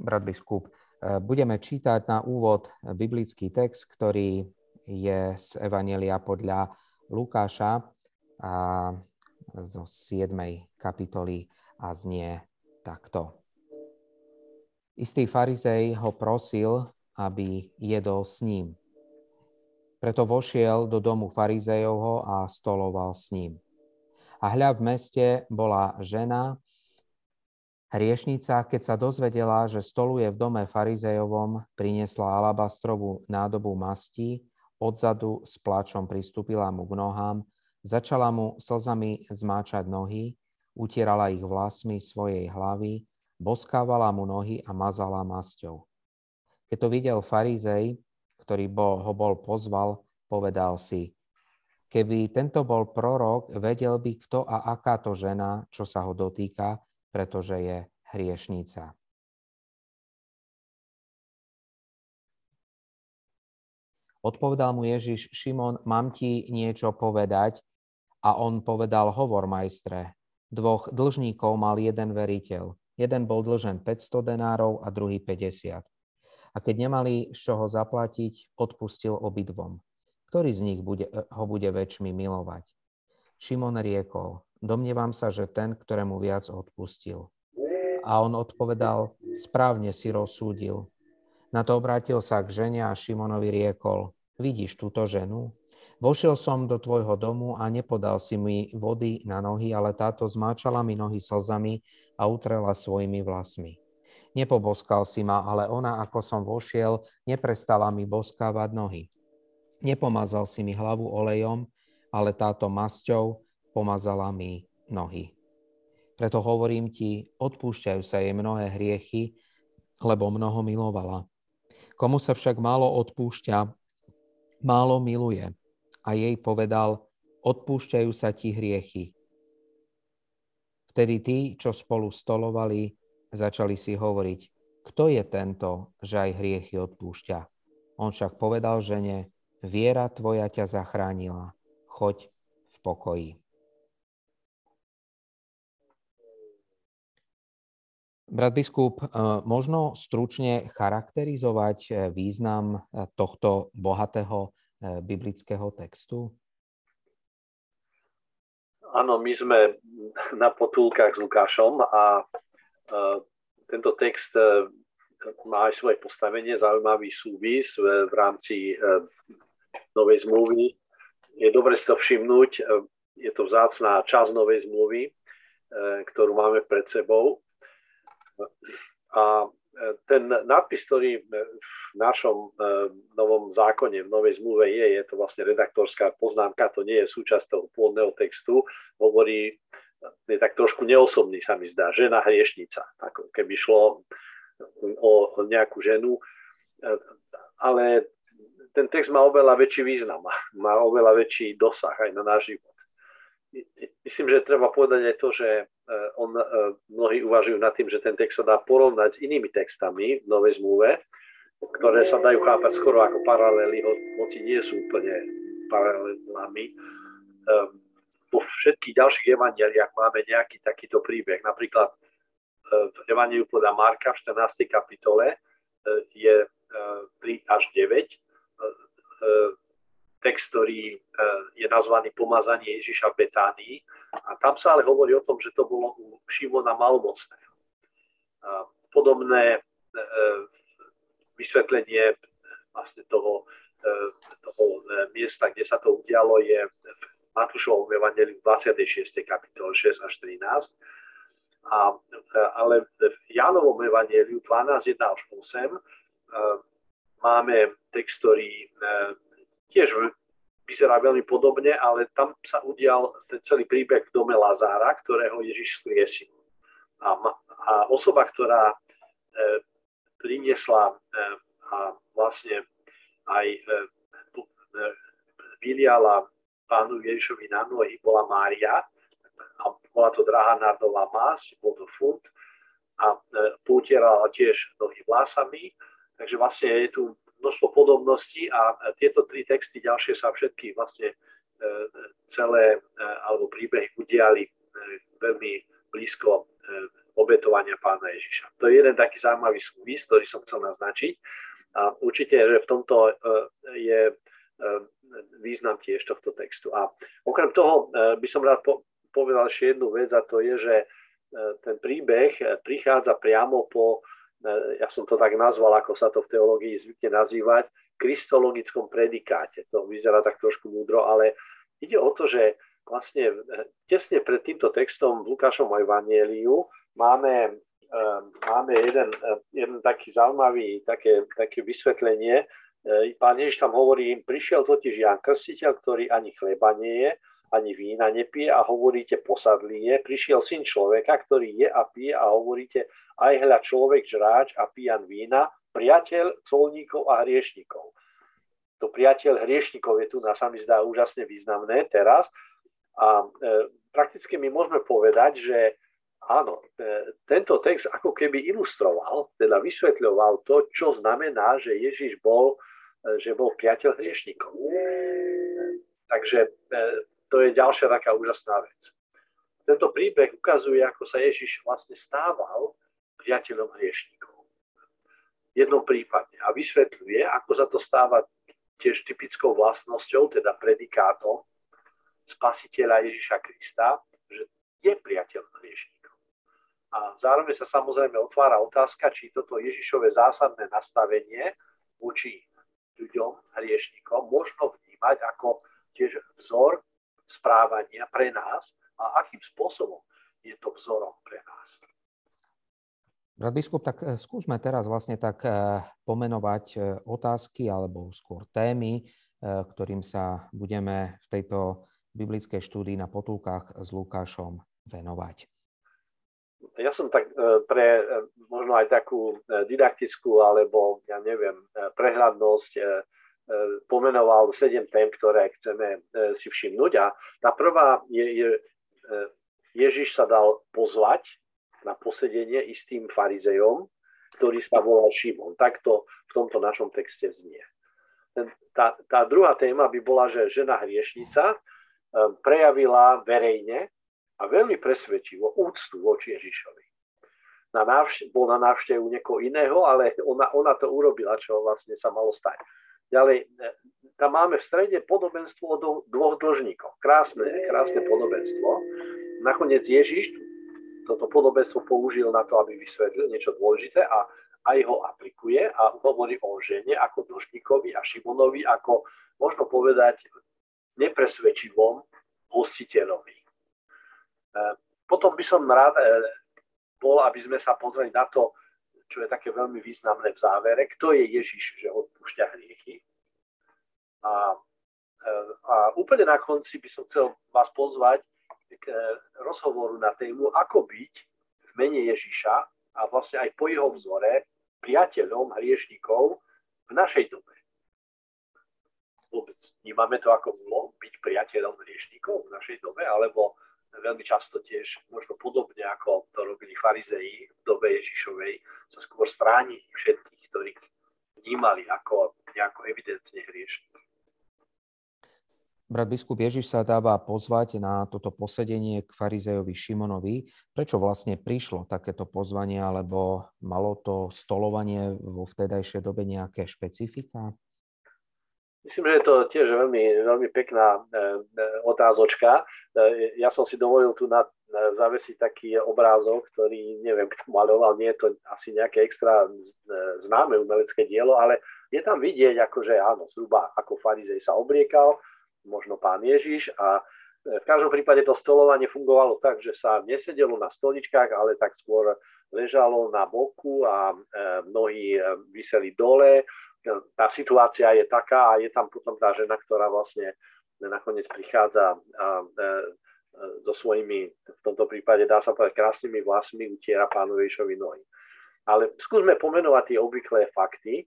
brat biskup, budeme čítať na úvod biblický text, ktorý je z Evanjelia podľa Lukáša a zo 7. kapitoly a znie takto. Istý farizej ho prosil, aby jedol s ním. Preto vošiel do domu farizejovho a stoloval s ním. A hľa, v meste bola žena, hriešnica, keď sa dozvedela, že stoluje v dome farizejovom, priniesla alabastrovú nádobu masti, odzadu s pláčom pristúpila mu k nohám, začala mu slzami zmáčať nohy, utierala ich vlasmi svojej hlavy, boskávala mu nohy a mazala masťou. Keď to videl farizej, ktorý ho bol pozval, povedal si: keby tento bol prorok, vedel by, kto a aká to žena, čo sa ho dotýka, pretože je hriešnica. Odpovedal mu Ježiš: Šimon, mám ti niečo povedať? A on povedal: hovor, majstre. Dvoch dlžníkov mal jeden veriteľ. Jeden bol dlžen 500 denárov a druhý 50. A keď nemali z čoho zaplatiť, odpustil obidvom. Ktorý z nich ho bude väčšmi milovať? Šimon riekol: domnievam sa, že ten, ktorému viac odpustil. A on odpovedal: správne si rozsúdil. Na to obrátil sa k žene a Šimonovi riekol: vidíš túto ženu? Vošiel som do tvojho domu a nepodal si mi vody na nohy, ale táto zmáčala mi nohy slzami a utrela svojimi vlasmi. Nepoboskal si ma, ale ona, ako som vošiel, neprestala mi boskávať nohy. Nepomazal si mi hlavu olejom, ale táto masťou pomazala mi nohy. Preto hovorím ti, odpúšťajú sa jej mnohé hriechy, lebo mnoho milovala. Komu sa však málo odpúšťa, málo miluje. A jej povedal: odpúšťajú sa ti hriechy. Vtedy tí, čo spolu stolovali, začali si hovoriť: kto je tento, že aj hriechy odpúšťa? On však povedal žene: viera tvoja ťa zachránila. Choď v pokoji. Brat biskup, možno stručne charakterizovať význam tohto bohatého biblického textu? Áno, my sme na potulkách s Lukášom a tento text má aj svoje postavenie, zaujímavý súvis v rámci Novej zmluvy. Je dobre si to všimnúť, je to vzácna časť Novej zmluvy, ktorú máme pred sebou. A ten nápis, ktorý v našom novom zákone, v novej zmluve je to vlastne redaktorská poznámka, to nie je súčasť toho pôvodného textu, hovorí, je tak trošku neosobný, sa mi zdá, žena hriešnica, ako keby šlo o nejakú ženu, ale ten text má oveľa väčší význam, má oveľa väčší dosah aj na náš život. Myslím, že treba povedať aj to, že mnohí uvažujú nad tým, že ten text sa dá porovnať s inými textami v Novej zmluve, ktoré sa dajú chápať skoro ako paralely, hoci nie sú úplne paralelami. Po všetkých ďalších evanjeliách máme nejaký takýto príbeh. Napríklad v Evanjeliu podľa Marka v 14. kapitole je 3 až 9 text, ktorý je nazvaný Pomazanie Ježiša v Betánii. A tam sa ale hovorí o tom, že to bolo u Šimona malomocného. Podobné vysvetlenie vlastne toho miesta, kde sa to udialo, je v Matúšovom evanjeliu 26. kapitole 6 až 13. Ale v Jánovom evanjeliu 12, 1 až 8 máme text, ktorý tiež vyzerá veľmi podobne, ale tam sa udial ten celý príbeh v dome Lazára, ktorého Ježiš skriesil. A osoba, ktorá priniesla a vlastne aj vyliala pánu Ježišovi na nohy, bola Mária. A bola to drahá nardová masť, bol to funt. A poutierala tiež nohy vlasami. Takže vlastne je tu množstvo podobností a tieto tri texty ďalšie sa všetky vlastne celé alebo príbehy udiali veľmi blízko obetovania Pána Ježiša. To je jeden taký zaujímavý súvis, ktorý som chcel naznačiť. A určite, že v tomto je význam tiež tohto textu. A okrem toho by som rád povedal ešte jednu vec, a to je, že ten príbeh prichádza priamo po, ja som to tak nazval, ako sa to v teológii zvykne nazývať, kristologickom predikáte. To vyzerá tak trošku múdro, ale ide o to, že vlastne tesne pred týmto textom v Lukášovom evanjeliu máme jeden taký zaujímavý také vysvetlenie. Pán Ježiš tam hovorí, im prišiel totiž Ján Krstiteľ, ktorý ani chleba nie je, ani vína nepije a hovoríte posadlí je. Prišiel syn človeka, ktorý je a pije a hovoríte aj hľa človek žráč a pijan vína, priateľ colníkov a hriešnikov. To priateľ hriešnikov je tu na sami zdá úžasne významné teraz. A prakticky my môžeme povedať, že áno, tento text ako keby ilustroval, teda vysvetľoval to, čo znamená, že Ježiš bol priateľ hriešnikov. Takže to je ďalšia taká úžasná vec. Tento príbeh ukazuje, ako sa Ježiš vlastne stával priateľom hriešnikov. V jednom prípade. A vysvetľuje, ako sa to stáva tiež typickou vlastnosťou, teda predikátom Spasiteľa Ježiša Krista, že je priateľom hriešnikov. A zároveň sa samozrejme otvára otázka, či toto Ježišove zásadné nastavenie voči ľuďom, hriešnikom, možno vnímať ako tiež vzor správania pre nás a akým spôsobom je to vzorom pre nás. Brat biskup, tak skúsme teraz vlastne tak pomenovať otázky alebo skôr témy, ktorým sa budeme v tejto biblickej štúdii Na potulkách s Lukášom venovať. Ja som tak pre možno aj takú didaktickú alebo, ja neviem, prehľadnosť pomenoval 7 tém, ktoré chceme si všimnúť. A tá prvá je, Ježiš sa dal pozvať na posedenie istým farizejom, ktorý sa volal Šimon. Takto v tomto našom texte znie. Tá druhá téma by bola, že žena hriešnica prejavila verejne a veľmi presvedčivo úctu voči Ježišovi. Bol na návštevu niekoho iného, ale ona to urobila, čo vlastne sa malo stať. Ďalej, tam máme v strede podobenstvo o dvoch dlžníkoch. Krásne podobenstvo. Nakoniec Ježiš toto podobenstvo použil na to, aby vysvetlil niečo dôležité a aj ho aplikuje a hovorí o žene ako dlžníkovi a Šimonovi ako, možno povedať, nepresvedčivom hostiteľovi. Potom by som rád bol, aby sme sa pozreli na to, čo je také veľmi významné v závere, kto je Ježiš, že odpúšťa hriechy. A úplne na konci by som chcel vás pozvať k rozhovoru na tému, ako byť v mene Ježiša a vlastne aj po jeho vzore priateľom hriešnikov v našej dobe. Vôbec vnímame to ako bolo byť priateľom hriešnikov v našej dobe, alebo veľmi často tiež, možno podobne ako to robili farizei v dobe Ježišovej, sa skôr stránili všetkých, ktorí vnímali ako nejako evidentne hriešní. Brat biskup, Ježiš sa dáva pozvať na toto posedenie k farizejovi Šimonovi. Prečo vlastne prišlo takéto pozvanie, alebo malo to stolovanie vo vtedajšej dobe nejaké špecifika? Myslím, že je to tiež veľmi, veľmi pekná otázočka. Ja som si dovolil tu zavesiť taký obrázok, ktorý neviem, kto maľoval, nie je to asi nejaké extra známe umelecké dielo, ale je tam vidieť, akože áno, zhruba ako farizej sa obliekal, možno Pán Ježiš, a v každom prípade to stolovanie fungovalo tak, že sa nesedelo na stoličkách, ale tak skôr ležalo na boku a mnohí viseli dole. Tá situácia je taká a je tam potom tá žena, ktorá vlastne nakoniec prichádza so svojimi, v tomto prípade dá sa povedať, krásnymi vlasmi utiera pánovi Ježišovi nohy. Ale skúsme pomenovať tie obvyklé fakty.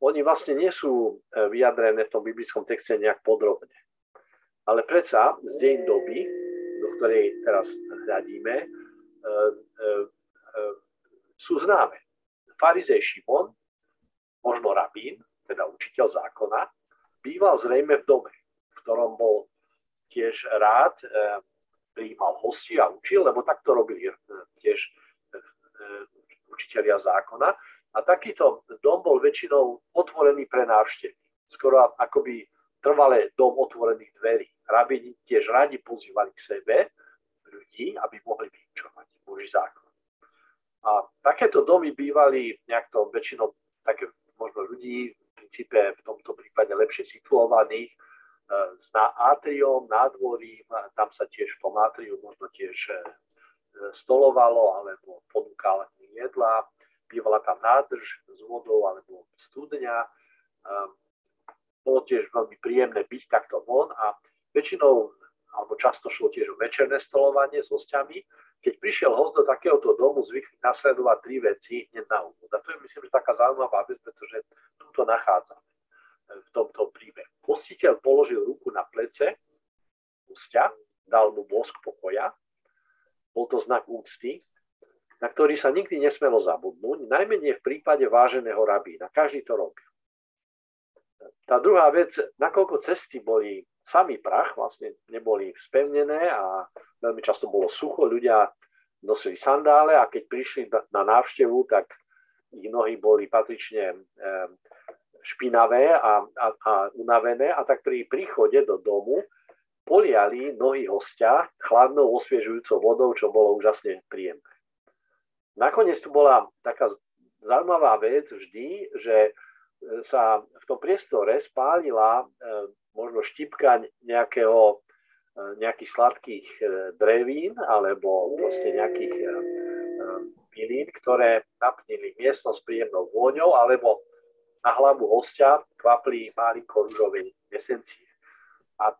Oni vlastne nie sú vyjadrené v tom biblickom texte nejak podrobne. Ale predsa z deň doby, do ktorej teraz hľadíme, sú známe. Farizej Šimon, možno rabín, teda učiteľ zákona, býval zrejme v dome, v ktorom bol tiež rád, prijímal hostí a učil, lebo takto robili tiež učitelia zákona. A takýto dom bol väčšinou otvorený pre návštevy. Skoro akoby trvalé dom otvorených dverí. Rabíni tiež radi pozývali k sebe ľudí, aby mohli vyučovať Boží zákon. A takéto domy bývali nejakto väčšinou také možno ľudí, v princípe v tomto prípade lepšie situovaných, s átriom, nádvorím, tam sa tiež po átriu možno tiež stolovalo alebo ponúkalo jedla, bývala tam nádrž s vodou alebo studňa. Bolo tiež veľmi príjemné byť takto von a väčšinou, alebo často šlo tiež o večerné stolovanie s hostiami. Keď prišiel host do takéhoto domu, zvykli nasledovať tri veci hneď na úvod. A to je, myslím, že taká zaujímavá vec, pretože tu to nachádzame v tomto príbehu. Hostiteľ položil ruku na plece hostia, dal mu bosk pokoja. Bol to znak úcty, na ktorý sa nikdy nesmelo zabudnúť, najmenej v prípade váženého rabína. Každý to robil. Tá druhá vec, nakoľko cesty boli samý prach, vlastne neboli spevnené a veľmi často bolo sucho, ľudia nosili sandále a keď prišli na návštevu, tak ich nohy boli patrične špinavé a unavené a tak pri príchode do domu poliali nohy hostia chladnou osviežujúcou vodou, čo bolo úžasne príjemné. Nakoniec tu bola taká zaujímavá vec vždy, že sa v tom priestore spálila možno štipka nejakých sladkých drevín alebo proste nejakých pilín, ktoré naplnili miestnosť príjemnou vôňou alebo na hlavu hostia kvapli malinko ružovej esencie. A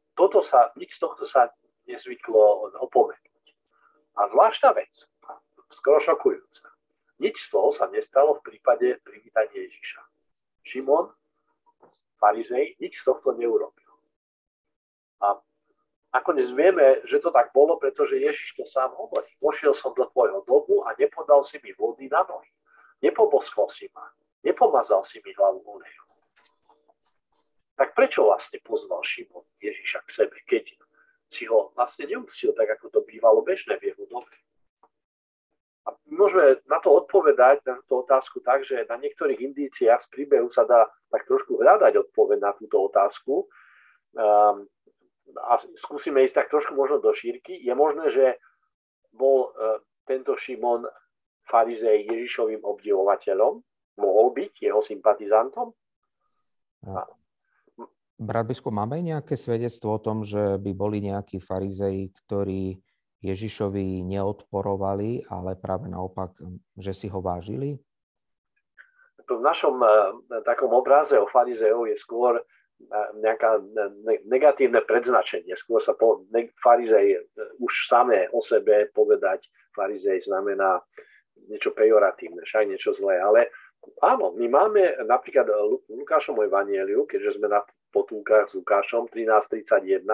nič z tohto sa nezvyklo opomenúť. A zvláštna vec, skoro šokujúca, nič z toho sa nestalo v prípade privítania Ježiša. Šimon, farizej, nič z tohto neurobil. A nakoniec vieme, že to tak bolo, pretože Ježiš to sám hovorí. Vošiel som do tvojho domu a nepodal si mi vody na nohy. Nepoboskol si ma. Nepomazal si mi hlavu olejom. Tak prečo vlastne pozval Šimon Ježiša k sebe, keď si ho vlastne neúctil, tak ako to bývalo bežné v jeho dome? A môžeme na to odpovedať, na tú otázku tak, že na niektorých indíciách z príbehu sa dá tak trošku hľadať odpoveď na túto otázku. A skúsime ísť tak trošku možno do šírky. Je možné, že bol tento Šimon farizej Ježišovým obdivovateľom, mohol byť jeho sympatizantom? Áno. Brat biskup, máme nejaké svedectvo o tom, že by boli nejakí farizeji, ktorí Ježišovi neodporovali, ale práve naopak, že si ho vážili? V našom takom obraze o farizejov je skôr nejaká negatívne predznačenie. Skôr sa farizej už samé o sebe povedať farizej znamená niečo pejoratívne, však niečo zlé, ale áno, my máme napríklad Lukášovom evanjeliu, keďže sme na potulkách s Lukášom 13:31,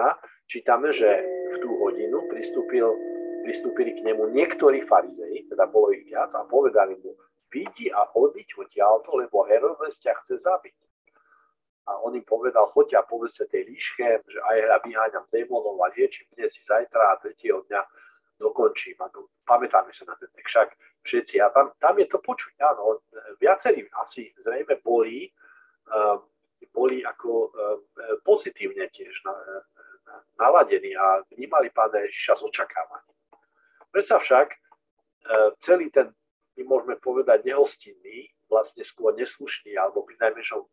čítame, že v tú hodinu pristúpili k nemu niektorí farizei, teda bolo ich viac, a povedali mu, vyjdi a odíď odtiaľto, lebo Herodes ťa chce zabiť. A on im povedal, choďte a povedzte tej líške, že aj ja vyháňam démonov a liečím dnes i zajtra a tretieho dňa dokončím. A pamätáme sa na ten text, však všetci. A tam je to počuť, áno. Viacerí asi zrejme boli ako pozitívne tiež naladení a vnímali Pána Ježiša s očakávaním. Predsa však celý ten, my môžeme povedať, nehostinný, vlastne skôr neslušný, alebo pri najmenšom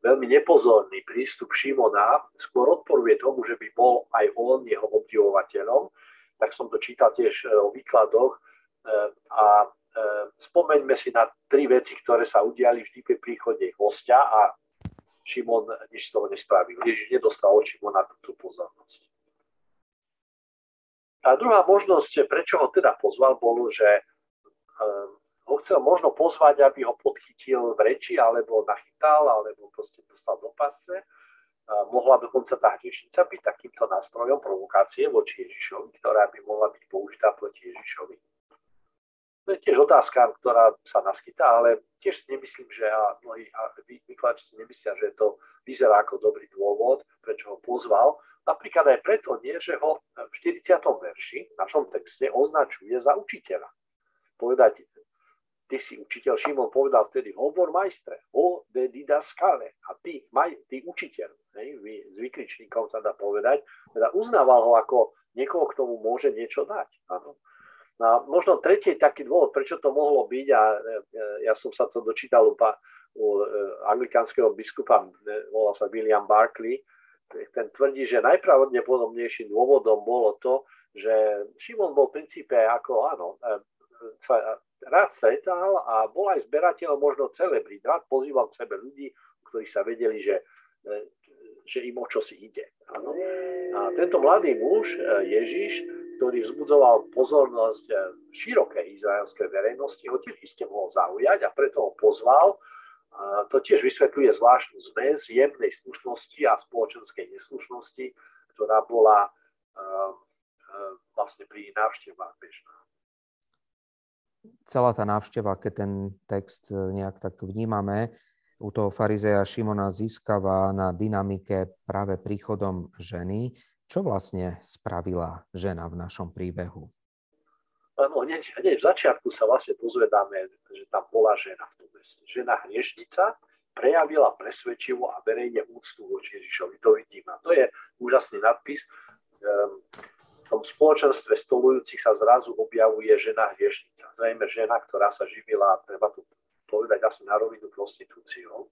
veľmi nepozorný prístup Šimona skôr odporuje tomu, že by bol aj on jeho obdivovateľom. Tak som to čítal tiež o výkladoch. A spomeňme si na tri veci, ktoré sa udiali vždy pri príchode hostia a Šimon nič z toho nespravil. Ježiš nedostal od Šimona túto pozornosť. Tá druhá možnosť, prečo ho teda pozval, bolo, že ho chcel možno pozvať, aby ho podchytil v reči, alebo nachytal, alebo proste dostal do pasce. Mohla dokonca tá hriešnica byť takýmto nástrojom provokácie voči Ježišovi, ktorá by mohla byť použitá proti Ježišovi. To je tiež otázka, ktorá sa naskytá, ale tiež si nemyslím, že mnohí vykladáči si nemyslia, že to vyzerá ako dobrý dôvod, prečo ho pozval. Napríklad aj preto nie, že ho v 40. verši v našom texte označuje za učiteľa. Povedať Ty si učiteľ, Šimon povedal vtedy, hovor majstre, o de didaskale. A ty učiteľ, s vykričníkom sa dá povedať, teda uznával ho ako niekoho, kto mu môže niečo dať. Áno. A možno tretí taký dôvod, prečo to mohlo byť, a ja som sa to dočítal u anglikánskeho biskupa, volal sa William Barkley, ten tvrdí, že najpravdepodobnejším dôvodom bolo to, že Šimon bol v princípe ako, áno, sa rád stretal a bol aj zberateľom možno celebrít. Rád pozýval k sebe ľudí, ktorí sa vedeli, že im o čo si ide. Áno. A tento mladý muž, Ježiš, ktorý vzbudzoval pozornosť širokej izraelskej verejnosti, ho tiež iste mohol zaujať a preto ho pozval. A to tiež vysvetľuje zvláštnu zmes jemnej slušnosti a spoločenskej neslušnosti, ktorá bola vlastne pri návštevách bežná. Celá tá návšteva, keď ten text nejak tak vnímame, u toho farizeja Šimona získava na dynamike práve príchodom ženy. Čo vlastne spravila žena v našom príbehu? No, hneď v začiatku sa vlastne dozvedáme, že tam bola žena v tom meste. Žena hriešnica prejavila presvedčivú a verejne úctu voči Ježišovi. To vidíme. To je úžasný nadpis. V tom spoločenstve stolujúcich sa zrazu objavuje žena hriešnica. Zrejme žena, ktorá sa živila, treba tu povedať, asi na rovinu prostitúciou.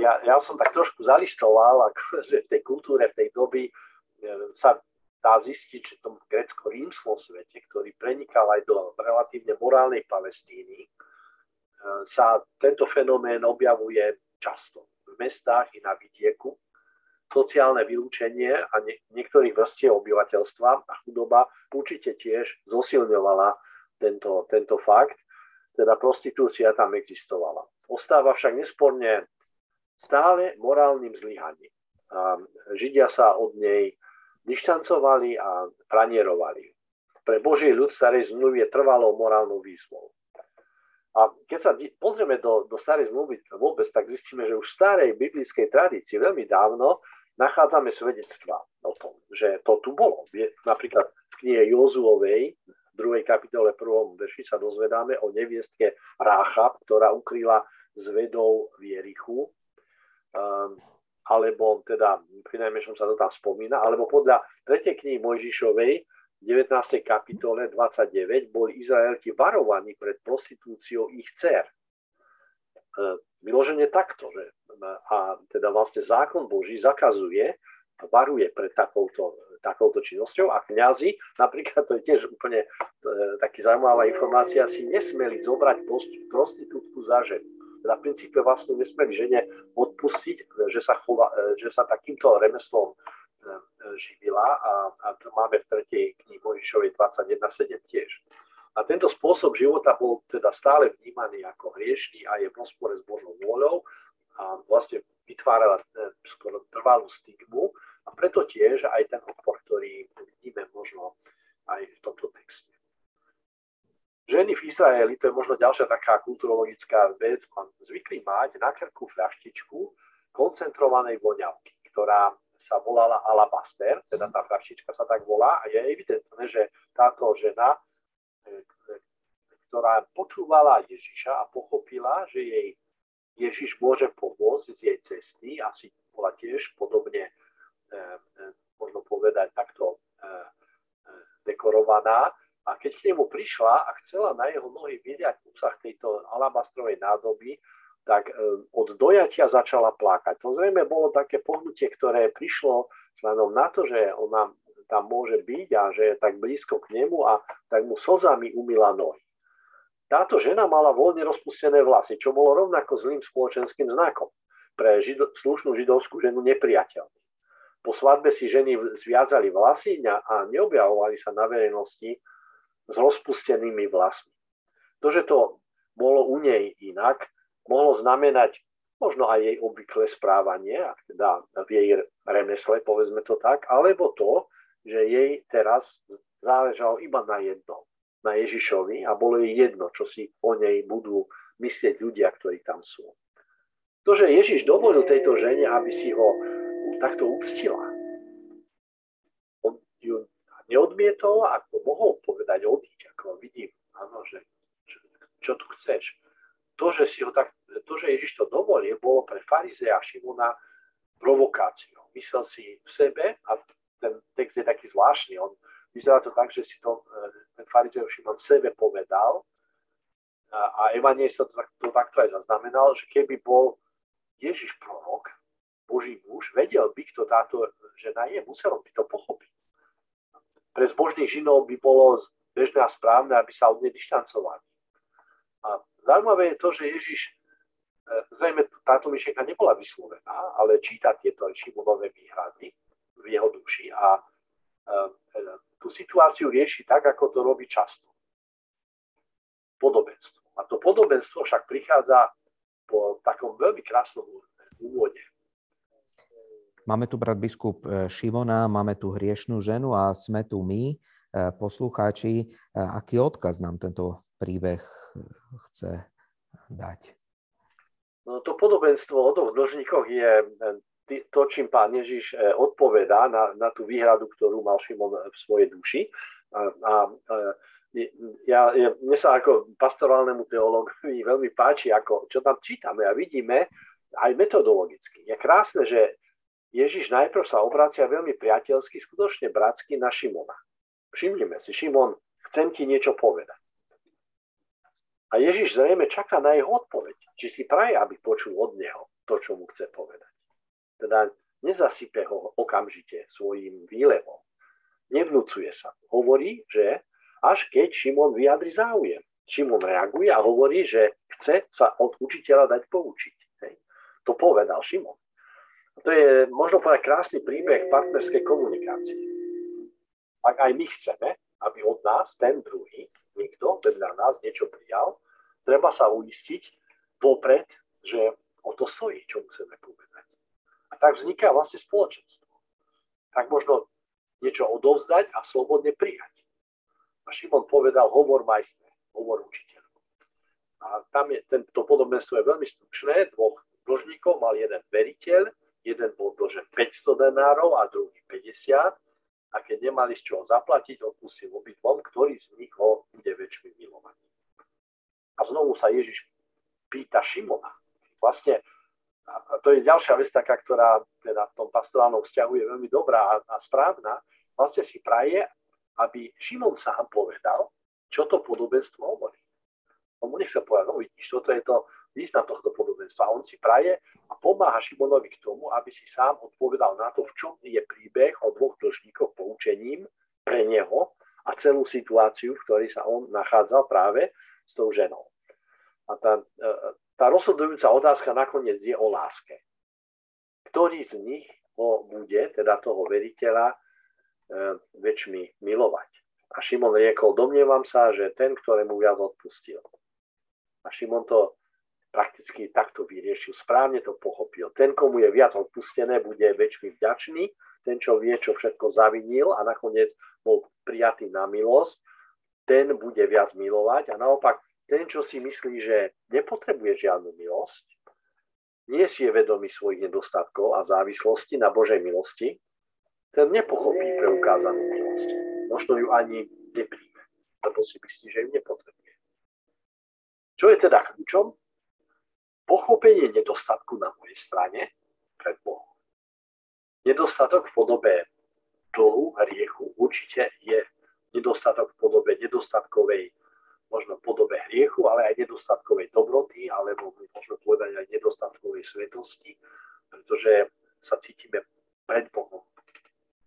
Ja som tak trošku zalistoval, že v tej kultúre, v tej doby sa dá zistiť, že v tom grécko-rímskom svete, ktorý prenikal aj do relatívne morálnej Palestíny, sa tento fenomén objavuje často v mestách i na vidieku. Sociálne vylúčenie a niektorých vrstiev obyvateľstva a chudoba určite tiež zosilňovala tento fakt, teda prostitúcia tam existovala. Ostáva však nesporne stále morálnym zlyhaním. Židia sa od nej dištancovali a pranierovali. Pre Boží ľud starej zmluvy je trvalou morálnou výzvou. A keď sa pozrieme do starej zmluvy vôbec, tak zistíme, že už v starej biblickej tradícii veľmi dávno nachádzame svedectvá o tom, že to tu bolo. Napríklad v knihe Jozuovej, 2. kapitole 1. verši sa dozvedáme o neviestke Ráchab, ktorá ukryla z vedov v Jerichu, alebo teda, pri najmenšom sa to tam spomína, alebo podľa 3. knihy Mojžišovej, 19. kapitole 29, boli Izraeliti varovaní pred prostitúciou ich dcér. Vyložene takto, že a teda vlastne zákon Boží zakazuje a varuje pred takouto činnosťou a kňazi, napríklad to je tiež úplne taký zaujímavá informácia, si nesmeli zobrať prostitútku za ženu. Teda v princípe vlastne nesmeli žene odpustiť, že sa takýmto remeslom živila a to máme v 3. knihe Mojžišovej 21.7 tiež. A tento spôsob života bol teda stále vnímaný ako hriešny a je v rozpore s Božou vôľou a vlastne vytvárala skoro trvalú stigmu a preto tiež aj ten odpor, ktorý vidíme možno aj v tomto texte. Ženy v Izraeli, to je možno ďalšia taká kulturologická vec, zvykli mať na krku fľaštičku koncentrovanej voňavky, ktorá sa volala alabaster, teda tá fľaštička sa tak volá a je evidentné, že táto žena, ktorá počúvala Ježiša a pochopila, že jej Ježiš môže pomôcť z jej cesty, asi bola tiež podobne, možno povedať, takto dekorovaná. A keď k nemu prišla a chcela na jeho nohy vyliať obsah tejto alabastrovej nádoby, tak od dojatia začala plakať. To zrejme bolo také pohnutie, ktoré prišlo vzhľadom na to, že ona tam môže byť a že je tak blízko k nemu a tak mu slzami umyla nohy. Táto žena mala voľne rozpustené vlasy, čo bolo rovnako zlým spoločenským znakom pre slušnú židovskú ženu nepriateľný. Po svadbe si ženy zviazali vlasy a neobjavovali sa na verejnosti s rozpustenými vlasmi. To, že to bolo u nej inak, mohlo znamenať možno aj jej obvyklé správanie, teda v jej remesle, povedzme to tak, alebo to, že jej teraz záležalo iba na Ježišovi a bolo jej jedno, čo si o nej budú myslieť ľudia, ktorí tam sú. To, že Ježiš dovolil tejto žene, aby si ho takto uctila, on ju neodmietol, ako mohol povedať odíť, ako vidím, áno, že čo tu chceš. To, že Ježiš to dovolil, bolo pre farizea Šimona provokáciou. Myslel si v sebe, a ten text je taký zvláštny, on vyzerá to tak, že si to ten farizej Šimon v sebe povedal, a evanjelista to takto aj zaznamenal, že keby bol Ježiš prorok, Boží muž, vedel by, kto táto žena je, musel by to pochopiť. Pre zbožných žinov by bolo bežné a správne, aby sa od nej dištancovali. A zaujímavé je to, že Ježiš, zrejme táto myšlienka nebola vyslovená, ale číta tieto Šimonove výhrady v jeho duši a tú situáciu rieši tak, ako to robí často. Podobenstvo. A to podobenstvo však prichádza po takom veľmi krásnom úvode. Máme tu brat biskup Šimona, máme tu hriešnú ženu a sme tu my, poslucháči. Aký odkaz nám tento príbeh chce dať? No, to podobenstvo o dlžníkoch je to, čím pán Ježiš odpovedá na tú výhradu, ktorú mal Šimon v svojej duši. Mne sa ako pastorálnemu teológovi veľmi páči, ako, čo tam čítame a vidíme aj metodologicky. Je krásne, že Ježiš najprv sa obracia veľmi priateľsky, skutočne bratsky na Šimona. Všimnime si, Šimon, chcem ti niečo povedať. A Ježiš zrejme čaká na jeho odpoveď, či si praje, aby počul od neho to, čo mu chce povedať. Teda nezasype ho okamžite svojím výlevom. Nevnúcuje sa. Hovorí, že až keď Šimon vyjadri záujem. Šimon reaguje a hovorí, že chce sa od učiteľa dať poučiť. Hej. To povedal Šimon. To je, možno povedať, krásny príbeh partnerskej komunikácie. Ak aj my chceme, aby od nás ten druhý, niekto vedľa nás niečo prijal, treba sa uistiť vopred, že o to stojí, čo musíme povedať. A tak vzniká vlastne spoločenstvo. Tak možno niečo odovzdať a slobodne prijať. A Šimon povedal, hovor majstre, hovor učiteľu. A tam je, to podobenstvo je veľmi stručné, dvoch dlžníkov, mal jeden veriteľ, jeden bol dlžen 500 denárov a druhý 50. A keď nemali z čoho zaplatiť, odpustil obidvom, ktorý z nich ho bude väčšmi milovať. A znovu sa Ježiš pýta Šimona. Vlastne, a to je ďalšia vec taká, ktorá teda v tom pastorálnom vzťahu je veľmi dobrá a správna. Vlastne si praje, aby Šimon sám povedal, čo to podobenstvo hovorí. On mu nechce povedať, no vidíš, toto je to význam tohto podobenstva. On si praje a pomáha Šimonovi k tomu, aby si sám odpovedal na to, v čom je príbeh o dvoch dlžníkoch poučením pre neho a celú situáciu, v ktorej sa on nachádzal práve s tou ženou. A tá rozhodujúca otázka nakoniec je o láske. Ktorý z nich ho bude, teda toho veriteľa, väčšmi milovať? A Šimon riekol, domnievam sa, že ten, ktorému viac odpustil. A Šimon to prakticky takto vyriešil, správne to pochopil. Ten, komu je viac odpustené, bude väčšmi vďačný. Ten, čo vie, čo všetko zavinil a nakoniec bol prijatý na milosť, ten bude viac milovať. A naopak, ten, čo si myslí, že nepotrebuje žiadnu milosť, nie si je vedomý svojich nedostatkov a závislosti na Božej milosti, ten nepochopí preukázanú milosť. Možno ju ani nepríjme, lebo si myslí, že ju nepotrebuje. Čo je teda kľúčom? Pochopenie nedostatku na mojej strane pred Bohom. Nedostatok v podobe dlhu, hriechu určite je nedostatok v podobe nedostatkovej, možno v podobe hriechu, ale aj nedostatkovej dobroty, alebo možno povedať aj nedostatkovej svetosti, pretože sa cítime pred Bohom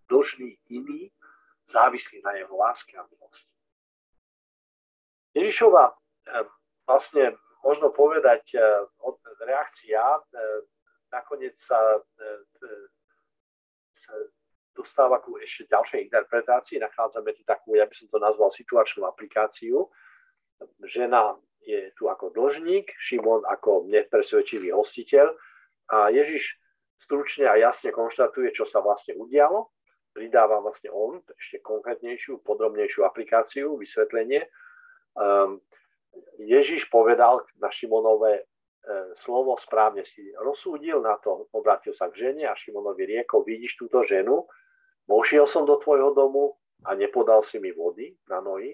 dlžný iný, závislý na jeho láske a milosti. Ježišova vlastne možno povedať reakcia, nakoniec sa dostáva ku ešte ďalšej interpretácii. Nachádzame tu takú, ja by som to nazval situačnú aplikáciu. Žena je tu ako dlžník, Šimon ako nepresvedčivý hostiteľ a Ježiš stručne a jasne konštatuje, čo sa vlastne udialo. Pridáva vlastne on ešte konkrétnejšiu, podrobnejšiu aplikáciu, vysvetlenie. Ježiš povedal na Šimonové slovo, správne si rozsúdil, na to obrátil sa k žene a Šimonovi riekol, vidíš túto ženu, vošiel som do tvojho domu a nepodal si mi vody na nohy,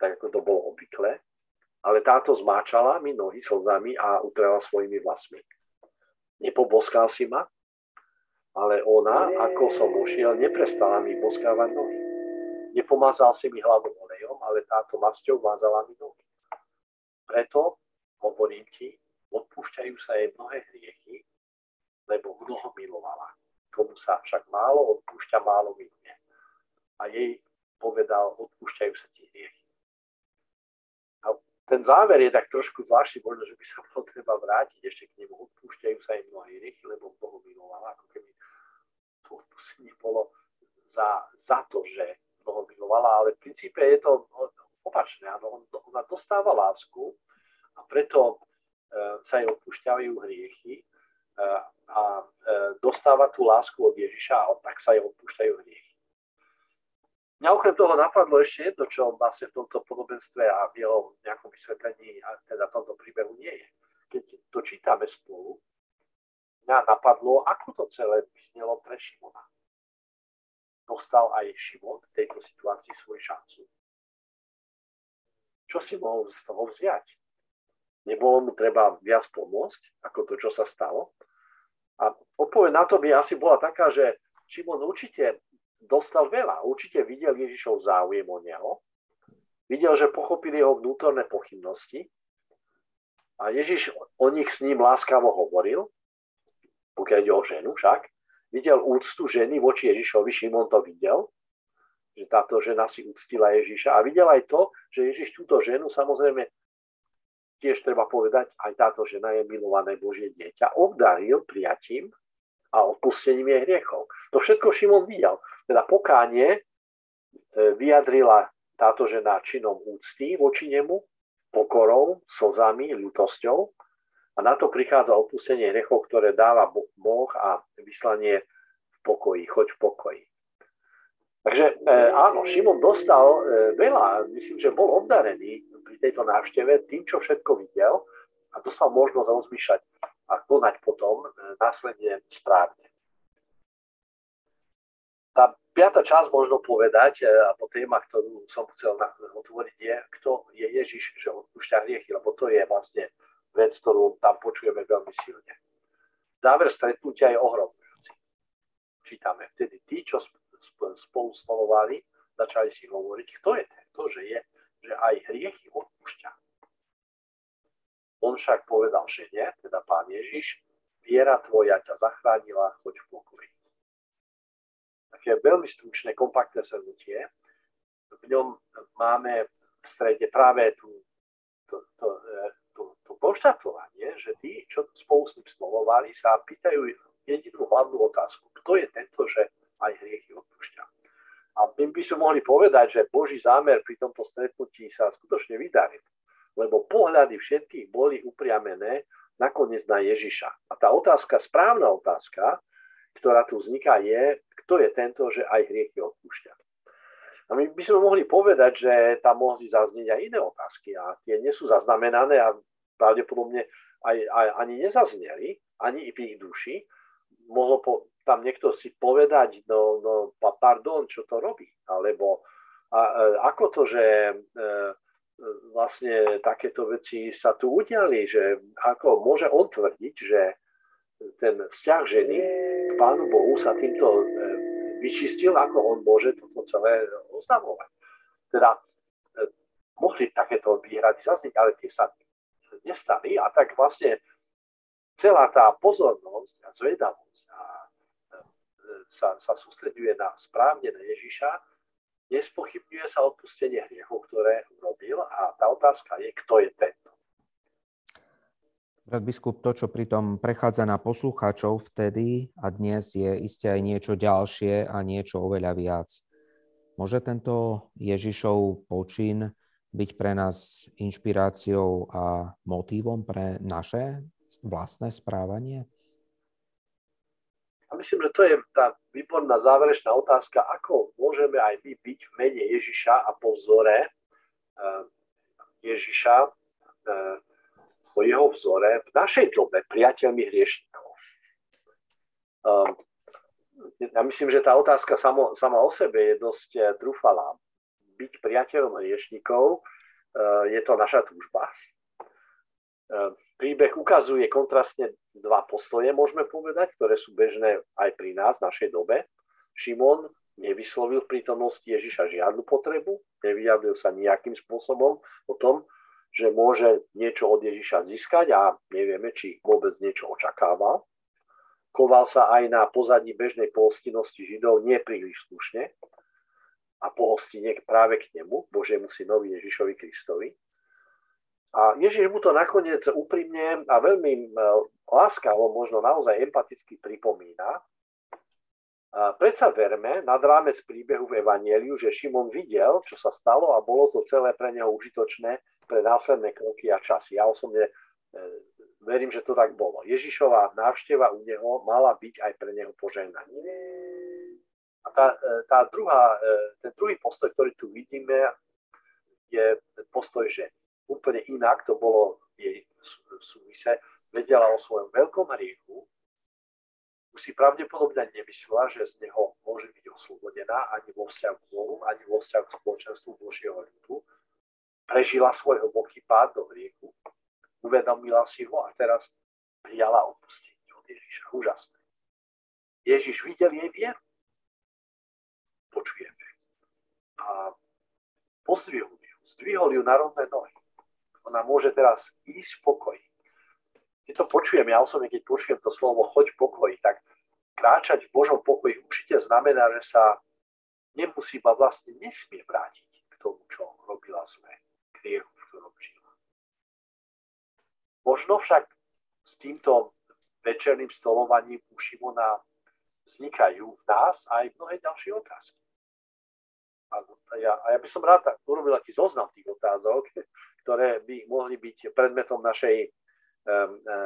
tak ako to bolo obvyklé, ale táto zmáčala mi nohy slzami a utrela svojimi vlasmi. Nepoboskal si ma, ale ona, ako som ušiel, neprestala mi boskávať nohy. Nepomazal si mi hlavu olejom, ale táto masťou mazala mi nohy. Preto, hovorím ti, odpúšťajú sa jej mnohé hriechy, lebo mnoho milovala. Komu sa však málo odpúšťa, málo miluje. A jej povedal, odpúšťajú sa ti hriechy. Ten záver je tak trošku zvláštny, možno, že by sa bolo treba vrátiť ešte k nemu. Odpúšťajú sa im mnohé hriechy, lebo Bohu milovala, ako keby to odpustenie bolo za to, že Bohu milovala, ale v princípe je to opačné. Ona dostáva lásku a preto sa jej odpúšťajú hriechy a dostáva tú lásku od Ježiša a tak sa jej odpúšťajú hriechy. Mňa okrem toho napadlo ešte jedno, čo vlastne v tomto podobenstve a v jeho nejakom vysvetlení, a teda v tomto príbehu nie je. Keď to čítame spolu, mňa napadlo, ako to celé vyznelo pre Šimona. Dostal aj Šimon v tejto situácii svoju šancu. Čo si mohol z toho vziať? Nebolo mu treba viac pomôcť, ako to, čo sa stalo. A odpoveď na to by asi bola taká, že Šimon určite dostal veľa. Určite videl Ježišov záujem o neho. Videl, že pochopili jeho vnútorné pochybnosti. A Ježiš o nich s ním láskavo hovoril, pokiaľ ide o ženu však. Videl úctu ženy voči Ježišovi, Šimon to videl, že táto žena si uctila Ježiša. A videl aj to, že Ježiš túto ženu, samozrejme, tiež treba povedať, aj táto žena je milované Božie dieťa, obdaril prijatím a odpustením jej hriechov. To všetko Šimon videl. Teda pokánie vyjadrila táto žena činom úcty voči nemu, pokorou, slzami, ľútosťou. A na to prichádza odpustenie hriechov, ktoré dáva Boh a vyslanie v pokoji. Choď v pokoji. Takže áno, Šimon dostal veľa. Myslím, že bol obdarený pri tejto návšteve tým, čo všetko videl. A dostal možnosť rozmýšľať a konať potom následne správne. Tá piata časť možno povedať, alebo téma, ktorú som chcel otvoriť, je, kto je Ježiš, že odpúšťa hriechy, lebo to je vlastne vec, ktorú tam počujeme veľmi silne. Záver stretnutia je ohromujúci. Čítame, vtedy tí, čo spolu stolovali, začali si hovoriť, kto je ten, to, že aj hriechy odpúšťa. On však povedal, že nie, teda Pán Ježiš, viera tvoja ťa zachránila, choď v pokoji. Také veľmi stručné, kompaktné shrnutie. V ňom máme v strede práve to konštatovanie, že tí, čo spolu s ním stolovali, sa pýtajú jedinú hlavnú otázku. Kto je tento, že aj hriechy odpúšťa? A my by sme mohli povedať, že Boží zámer pri tomto stretnutí sa skutočne vydaril. Lebo pohľady všetkých boli upriamené nakoniec na Ježiša. A tá otázka, správna otázka, ktorá tu vzniká, je, kto je tento, že aj hriechy odpúšťa. A my by sme mohli povedať, že tam mohli zaznieť aj iné otázky a tie nie sú zaznamenané a pravdepodobne aj ani nezazneli, ani v ich duši. Mohlo tam niekto si povedať, no pardon, čo to robí? Alebo ako to, že vlastne takéto veci sa tu udiali, že ako môže on tvrdiť, že ten vzťah ženy k Pánu Bohu sa týmto vyčistil, ako on môže toto celé oznamovať. Teda mohli takéto výhrady zazniť, ale tie sa nestali a tak vlastne celá tá pozornosť a zvedavosť sa sústreďuje správne na Ježiša. Nespochybňuje sa odpustenie hriechov, ktoré urobil a tá otázka je, kto je tento. Brat biskup, to, čo pritom prechádza na poslucháčov vtedy a dnes, je iste aj niečo ďalšie a niečo oveľa viac. Môže tento Ježišov počin byť pre nás inšpiráciou a motívom pre naše vlastné správanie? A myslím, že to je tá výborná záverečná otázka, ako môžeme aj my byť v mene Ježiša a po vzore Ježiša, po jeho vzore v našej dobe priateľmi hriešnikov. Ja myslím, že tá otázka sama o sebe je dosť trúfalá. Byť priateľom hriešnikov je to naša túžba. Príbeh ukazuje kontrastne dva postoje, môžeme povedať, ktoré sú bežné aj pri nás v našej dobe. Šimon nevyslovil v prítomnosti Ježiša žiadnu potrebu, nevyjadril sa nejakým spôsobom o tom, že môže niečo od Ježiša získať a nevieme, či vôbec niečo očakával. Koval sa aj na pozadí bežnej pohostinnosti Židov nepríliš slušne a pohostine práve k nemu, Božiemu synovi Ježišovi Kristovi. A Ježiš mu to nakoniec úprimne a veľmi láskavo, možno naozaj empaticky pripomína. Predsa verme nad rámec príbehu v Evanieliu, že Šimon videl, čo sa stalo a bolo to celé pre neho užitočné pre následné kroky a časy. Ja osobne verím, že to tak bolo. Ježišova návšteva u neho mala byť aj pre neho požehnaním. A ten druhý postoj, ktorý tu vidíme, je postoj ženy. Úplne inak to bolo jej súvise. Vedela o svojom veľkom hriechu. Už si pravdepodobne nemyslela, že z neho môže byť oslobodená ani vo vzťahu k Bohu, ani vo vzťahu k spoločenstvu Božieho ľudu. Prežila svoj hlboký pád do hriechu. Uvedomila si ho a teraz prijala odpustenie od Ježiša. Úžasné. Ježiš videl jej vieru. Počujeme. A pozdvihol ju. Zdvihol ju na rovné nohy. Ona môže teraz ísť v pokoji. Keď to počujem, ja osobne, keď počujem to slovo choď v pokoji, tak kráčať v Božom pokoji určite znamená, že sa nemusí, ba vlastne nesmie vrátiť k tomu, čo robila zlé, k hriechu, v ktorom žila. Možno však s týmto večerným stolovaním u Šimona vznikajú v nás aj mnohé ďalšie otázky. A ja by som rád urobil taký zoznam tých otázok, ktoré by mohli byť predmetom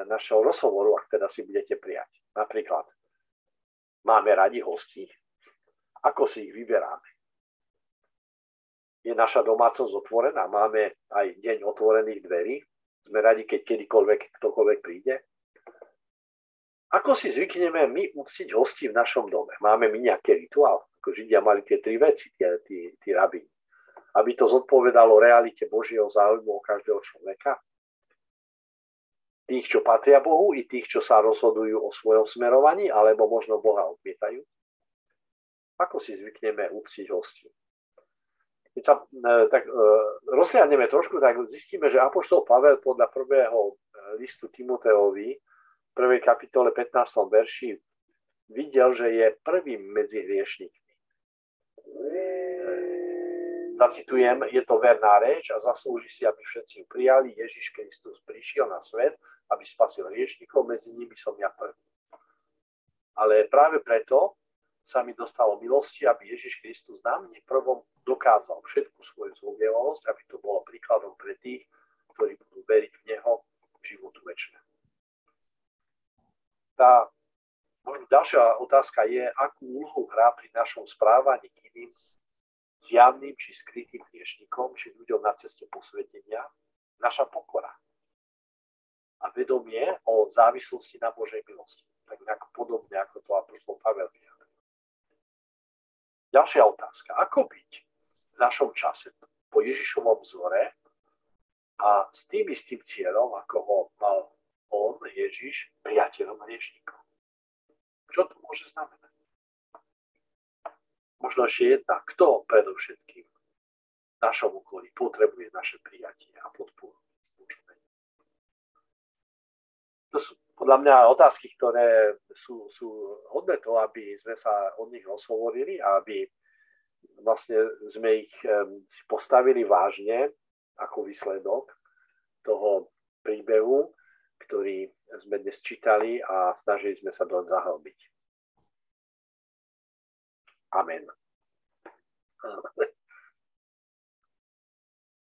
našeho rozhovoru, ak teda si budete prijať. Napríklad, máme radi hostí? Ako si ich vyberáme? Je naša domácnosť otvorená? Máme aj deň otvorených dverí? Sme radi, keď kedykoľvek, ktokoľvek príde? Ako si zvykneme my uctiť hostí v našom dome? Máme my nejaký rituál? Ako Židia mali tie tri veci, tí rabíni. Aby to zodpovedalo realite Božieho záujmu o každého človeka. Tých, čo patria Bohu, i tých, čo sa rozhodujú o svojom smerovaní, alebo možno Boha odmietajú. Ako si zvykneme uctiť hostí? Keď sa tak rozhliadneme trošku, tak zistíme, že apoštol Pavel podľa prvého listu Timotejovi v 1. kapitole 15. verši videl, že je prvým medzi hriešnikmi. Zacitujem, je to verná reč a zaslúži si, aby všetci ju prijali. Ježiš Kristus prišiel na svet, aby spasil hriešnikov, medzi nimi som ja prvý. Ale práve preto sa mi dostalo milosti, aby Ježiš Kristus na mne prvom dokázal všetku svoju zlodievavosť, aby to bolo príkladom pre tých, ktorí budú veriť v neho v životu večnému. Tá možno ďalšia otázka je, akú úlohu hrá pri našom správaní k iným zjavným či skrytým hriešnikom, či ľuďom na ceste posvetenia, naša pokora a vedomie o závislosti na Božej milosti. Tak nejako podobne, ako to apoštol Pavel vyjadril. Ďalšia otázka. Ako byť v našom čase po Ježišovom vzore a s tým istým cieľom, ako ho mal on, Ježiš, priateľom hriešnikov. Čo to môže znamenať? Možno ešte jedna. Kto predovšetkým v našom okolí potrebuje naše prijatie a podporu? To sú podľa mňa otázky, ktoré sú hodné toho, aby sme sa o nich rozhovorili a aby vlastne sme ich postavili vážne ako výsledok toho príbehu, ktorý sme dnes čítali a snažili sme sa doň zahlbiť. Amen.